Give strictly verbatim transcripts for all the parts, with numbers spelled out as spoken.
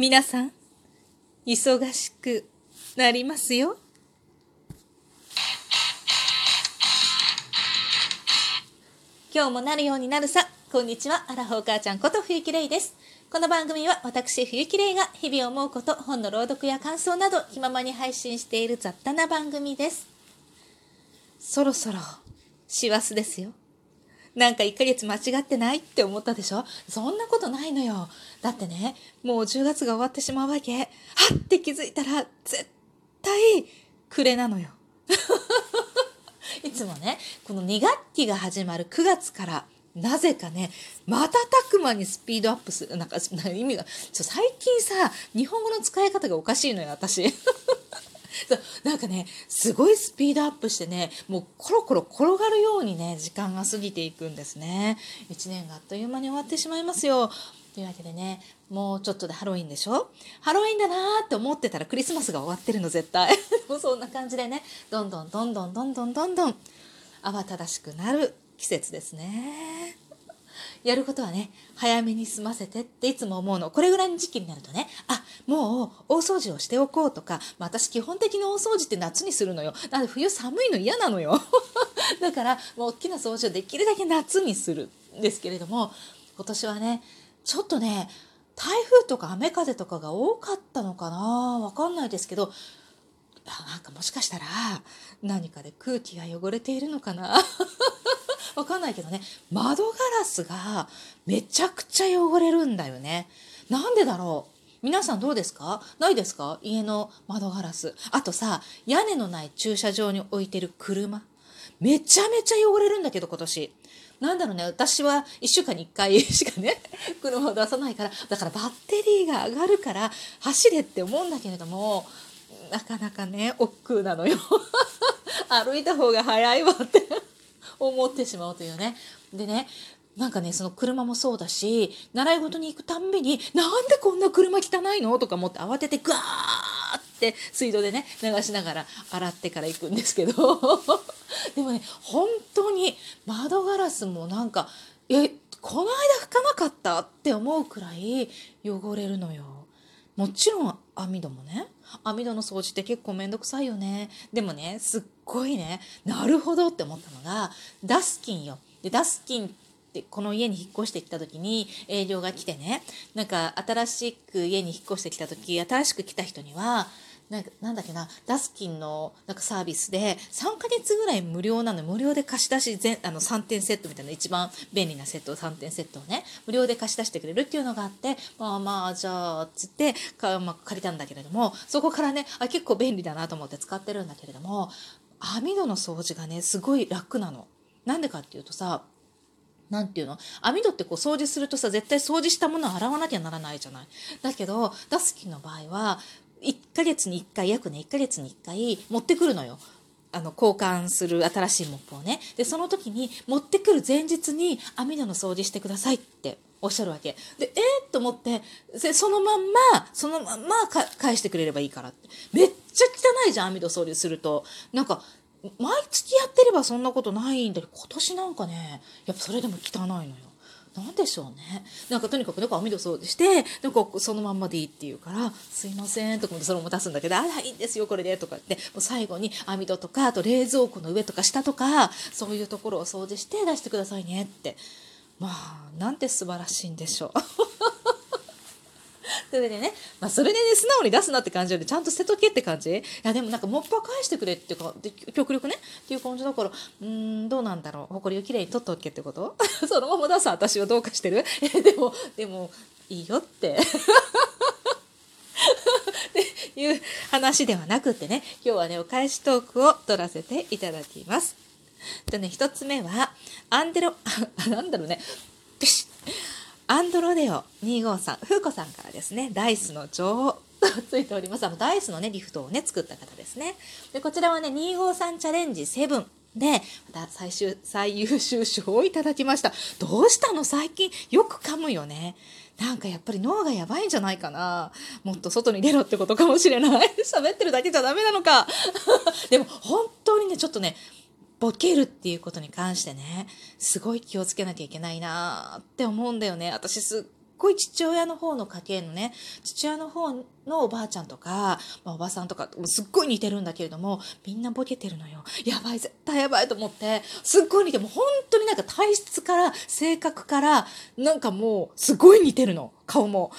皆さん、忙しくなりますよ。今日もなるようになるさ。こんにちは、アラフォー母ちゃんこと冬木玲です。この番組は私冬木玲が日々思うこと、本の朗読や感想など気ままに配信している雑多な番組です。そろそろ師走ですよ。なんかいっかげつ間違ってないって思ったでしょ。そんなことないのよ。だってね、もうじゅうがつが終わってしまうわけ。はって気づいたら絶対暮れなのよいつもね、このにがっきが始まるくがつからなぜかね、瞬く間にスピードアップする。なんか意味がちょ最近さ、日本語の使い方がおかしいのよ私なんかね、すごいスピードアップしてね、もうコロコロ転がるようにね、時間が過ぎていくんですね。いちねんがあっという間に終わってしまいますよ。というわけでね、もうちょっとでハロウィンでしょ。ハロウィンだなーって思ってたらクリスマスが終わってるの絶対もうそんな感じでね、どんどんどんどんどんどんどんどん慌ただしくなる季節ですね。やることはね、早めに済ませてっていつも思うの。これぐらいの時期になるとね、あ、もう大掃除をしておこうとか、まあ、私基本的な大掃除って夏にするのよ。なので冬寒いの嫌なのよだからもう大きな掃除をできるだけ夏にするんですけれども、今年はねちょっとね、台風とか雨風とかが多かったのかな、わかんないですけど、なんかもしかしたら何かで空気が汚れているのかなわかんないけどね、窓ガラスがめちゃくちゃ汚れるんだよね。なんでだろう。皆さんどうですか？ないですか？家の窓ガラス。あとさ、屋根のない駐車場に置いてる車。めちゃめちゃ汚れるんだけど今年。なんだろうね、私はいっしゅうかんにいっかいしかね、車を出さないから、だからバッテリーが上がるから走れって思うんだけれども、なかなかね、億劫なのよ歩いた方が早いわって思ってしまうというね。でね、なんかね、その車もそうだし、習い事に行くたんびに、なんでこんな車汚いのとか思って慌ててガーって水道でね、流しながら洗ってから行くんですけどでもね、本当に窓ガラスもなんか、え、この間拭かなかったって思うくらい汚れるのよ。もちろん網戸もね、網戸の掃除って結構めんどくさいよね。でもね、すっごいね、なるほどって思ったのがダスキンよ。で、ダスキンってこの家に引っ越してきた時に営業が来てね、なんか新しく家に引っ越してきた時、新しく来た人にはなんかなんだっけな、ダスキンのなんかサービスでさんかげつぐらい無料なの。無料で貸し出し、全あのさんてんセットみたいな、一番便利なセットをさんてんセットをね、無料で貸し出してくれるっていうのがあって、まあまあじゃあっつってか、まあ、借りたんだけれども、そこからね、あ、結構便利だなと思って使ってるんだけれども、網戸の掃除がねすごい楽なの。なんでかっていうとさ、なんていうの、網戸ってこう掃除するとさ、絶対掃除したものを洗わなきゃならないじゃない。だけどダスキンの場合はいっかげつにいっかい、約ねいっかげつにいっかい持ってくるのよ。あの交換する新しいモップをね。で、その時に持ってくる前日に網戸の掃除してくださいっておっしゃるわけで、えー、と思ってで、そのまんまそのまんま返してくれればいいからって。めっちゃ汚いじゃん、網戸掃除すると。なんか毎月やってればそんなことないんだけど、今年なんかね、やっぱそれでも汚いのよ。なんでしょうね。なんかとにかくなんか網戸掃除して、なんかそのまんまでいいって言うから、すいませんとかもそれも出すんだけど、あらいいんですよこれでとかって、もう最後に網戸とか、あと冷蔵庫の上とか下とか、そういうところを掃除して出してくださいねって。まあなんて素晴らしいんでしょう。それでね、まあ、それでね、素直に出すなって感じより、ちゃんと捨てとけって感じ。いやでもなんかモップは返してくれっていうか、で極力ねっていう感じだから、うーん、どうなんだろう。埃をきれいに取っておけってことそのまま出す私はどうかしてるでもでもいいよってっていう話ではなくってね、今日はねお返しトークを取らせていただきます。でね、一つ目はアンデロなんだろうね、ピシッアンドロデオにひゃくごじゅうさんさん、ふうこさんからですね、ダイスの女王とついております。あのダイスのね、リフトをね、作った方ですね。で、こちらはね、にひゃくごじゅうさんチャレンジななで、また最終、最優秀賞をいただきました。どうしたの？最近よく噛むよね。なんかやっぱり脳がやばいんじゃないかな。もっと外に出ろってことかもしれない。喋ってるだけじゃダメなのか。でも本当にね、ちょっとね、ボケるっていうことに関してね、すごい気をつけなきゃいけないなって思うんだよね。私すっごい父親の方の家系のね、父親の方のおばあちゃんとか、まあ、おばさんとかすっごい似てるんだけれども、みんなボケてるのよ。やばい、絶対やばいと思って、すっごい似て、もう本当になんか体質から性格からなんかもうすごい似てるの、顔も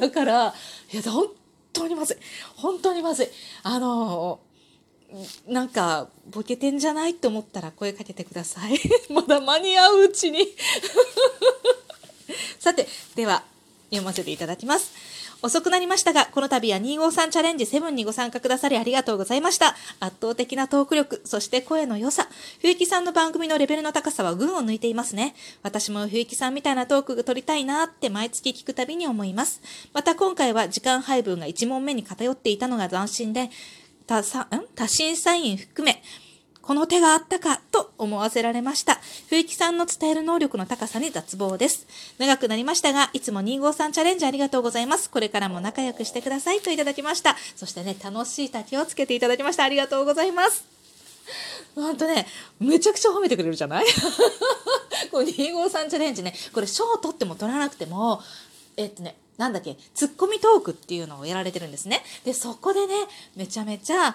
だからいや本当にまずい、本当にまずい、あのーなんかボケてんじゃないって思ったら声かけてくださいまだ間に合ううちにさて、では読ませていただきます。遅くなりましたが、この度はにひゃくごじゅうさんチャレンジななにご参加くださりありがとうございました。圧倒的なトーク力、そして声の良さ。冬木さんの番組のレベルの高さは群を抜いていますね。私も冬木さんみたいなトークが取りたいなって毎月聞くたびに思います。また今回は時間配分がいち問目に偏っていたのが斬新で、多審査員含めこの手があったかと思わせられました。冬木さんの伝える能力の高さに脱帽です。長くなりましたが、いつもにひゃくごじゅうさんチャレンジありがとうございます。これからも仲良くしてくださいといただきました。そしてね、楽しい竹をつけていただきました。ありがとうございます。ほんとね、めちゃくちゃ褒めてくれるじゃないこのにひゃくごじゅうさんチャレンジね、これ賞を取っても取らなくても、えっとねなんだっけ、ツッコミトークっていうのをやられてるんですね。で、そこでね、めちゃめちゃ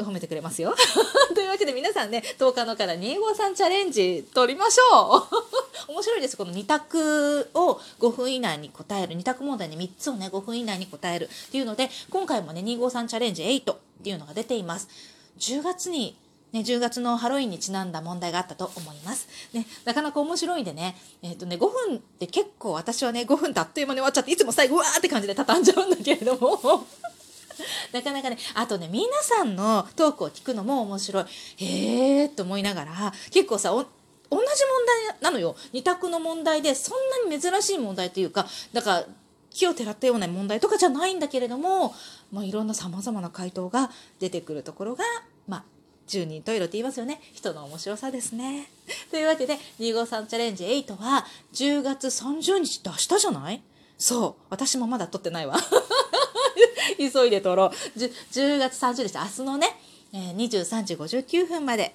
褒めてくれますよというわけで皆さんね、とおかのからにひゃくごじゅうさんチャレンジ取りましょう面白いです。このに択をごふん以内に答える、に択問題にみっつをねごふん以内に答えるっていうので、今回もねにひゃくごじゅうさんチャレンジはちっていうのが出ています。じゅうがつにね、じゅうがつのハロウィンにちなんだ問題があったと思います。ね、なかなか面白いんでね、えっとね、ごふんって結構私はね、ごふんってあっという間に終わっちゃって、いつも最後、うわーって感じで畳んじゃうんだけれども。なかなかね、あとね、皆さんのトークを聞くのも面白い。へーと思いながら、結構さ、同じ問題なのよ。に択の問題で、そんなに珍しい問題というか、だから、木をてらったような問題とかじゃないんだけれども、まあ、いろんな様々な回答が出てくるところが、まあ、十人十色って言いますよね。人の面白さですね。というわけで、にひゃくごじゅうさんチャレンジはちはじゅうがつさんじゅうにちって明日じゃない？そう。私もまだ撮ってないわ。急いで撮ろう。じゅうがつさんじゅうにち、明日のね、にじゅうさんじごじゅうきゅうふんまで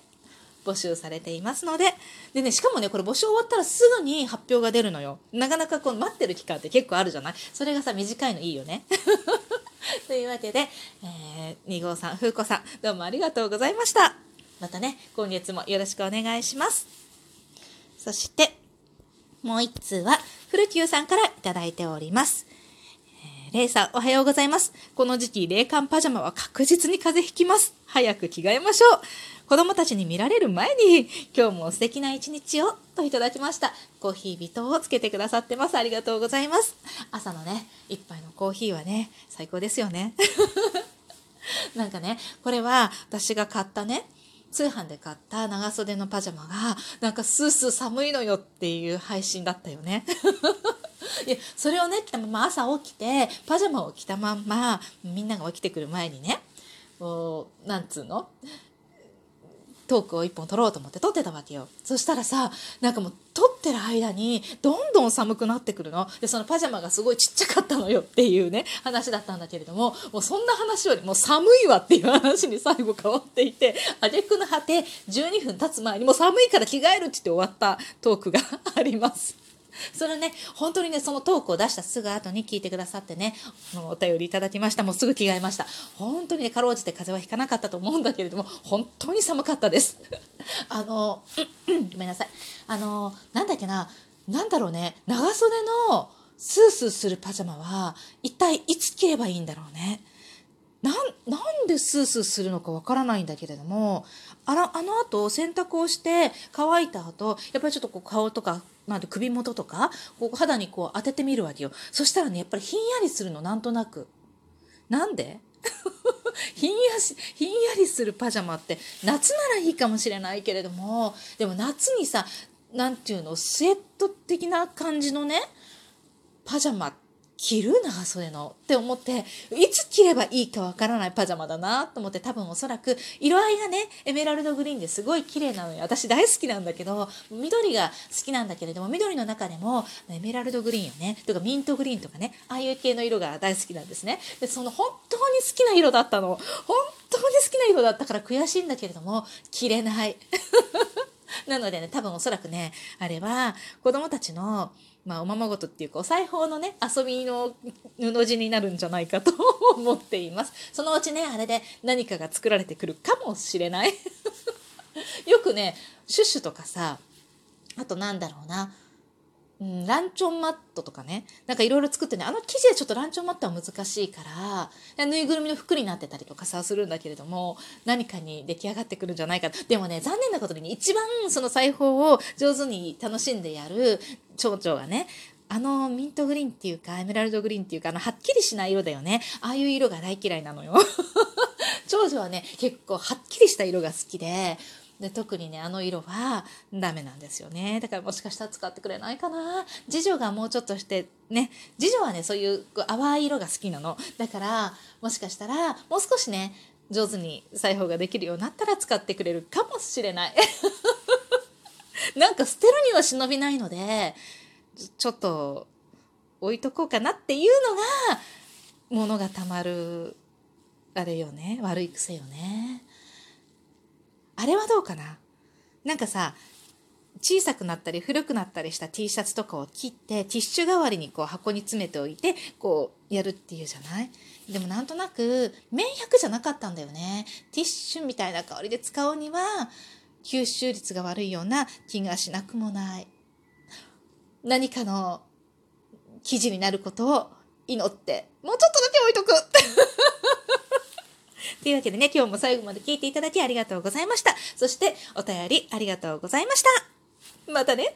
募集されていますので。でね、しかもね、これ募集終わったらすぐに発表が出るのよ。なかなかこう待ってる期間って結構あるじゃない？それがさ、短いのいいよね。というわけで、えー、に号さん、ふうこさん、どうもありがとうございました。またね、今月もよろしくお願いします。そして、もういち通は、古久さんからいただいております。レイさん、おはようございます。この時期、冷感パジャマは確実に風邪ひきます。早く着替えましょう。子供たちに見られる前に、今日も素敵な一日を、といただきました。コーヒー微糖をつけてくださってます。ありがとうございます。朝のね、一杯のコーヒーはね、最高ですよね。なんかね、これは私が買ったね、通販で買った長袖のパジャマが、なんかスースー寒いのよっていう配信だったよね。いや、それをね、まあ、朝起きてパジャマを着たまんまみんなが起きてくる前にね、こうなんつうのトークを一本撮ろうと思って撮ってたわけよ。そしたらさ、なんかもう撮ってる間にどんどん寒くなってくるので、そのパジャマがすごいちっちゃかったのよっていうね話だったんだけれども、もうそんな話よりも寒いわっていう話に最後変わっていて、挙句の果てじゅうにふん経つ前にもう寒いから着替えるって言って終わったトークがあります。それね、本当にね、そのトークを出したすぐ後に聞いてくださってね、お便りいただきました。もうすぐ着替えました。本当にね、かろうじて風邪はひかなかったと思うんだけれども、本当に寒かったです。あの、ごめんなさい。あの、なんだっけな、なんだろうね、長袖のスースーするパジャマは、一体いつ着ればいいんだろうね。なん、なんでスースーするのかわからないんだけれども、あら、あの後、洗濯をして乾いた後、やっぱりちょっとこう顔とか、まあ、首元とかこう肌にこう当ててみるわけよ。そしたらね、やっぱりひんやりするの、なんとなく。なんでひんやし、ひんやりするパジャマって夏ならいいかもしれないけれども、でも夏にさ、なんていうの、スウェット的な感じのねパジャマ着る、長袖のって思って、いつ着ればいいかわからないパジャマだなと思って、多分おそらく色合いがねエメラルドグリーンですごい綺麗なのよ。私大好きなんだけど、緑が好きなんだけれども、緑の中でもエメラルドグリーンよねとかミントグリーンとかね、ああいう系の色が大好きなんですね。で、その本当に好きな色だったの、本当に好きな色だったから悔しいんだけれども着れないなのでね、多分おそらくね、あれは子供たちのまあ、おままごとっていうかお裁縫のね遊びの布地になるんじゃないかと思っています。そのうちねあれで何かが作られてくるかもしれないよくねシュッシュとかさ、あとなんだろうな、うん、ランチョンマットとかね、なんかいろいろ作ってね、あの生地でちょっとランチョンマットは難しいからぬいぐるみの服になってたりとかさするんだけれども、何かに出来上がってくるんじゃないか。でもね残念なことに一番その裁縫を上手に楽しんでやる蝶々がね、あのミントグリーンっていうかエメラルドグリーンっていうか、あのはっきりしない色だよね、ああいう色が大嫌いなのよ蝶々はね結構はっきりした色が好きで、で特にねあの色はダメなんですよね。だからもしかしたら使ってくれないかな。次女がもうちょっとしてね、次女はねそういう淡い色が好きなのだから、もしかしたらもう少しね上手に裁縫ができるようになったら使ってくれるかもしれないなんか捨てるには忍びないのでちょっと置いとこうかなっていうのが、物がたまるあれよね、悪い癖よね。あれはどうかな。なんかさ、小さくなったり古くなったりした T シャツとかを切ってティッシュ代わりにこう箱に詰めておいてこうやるっていうじゃない。でもなんとなく綿ひゃくじゃなかったんだよね。ティッシュみたいな香りで使うには吸収率が悪いような気がしなくもない。何かの生地になることを祈ってもうちょっとだけ置いとくというわけでね、今日も最後まで聞いていただきありがとうございました。そしてお便りありがとうございました。またね。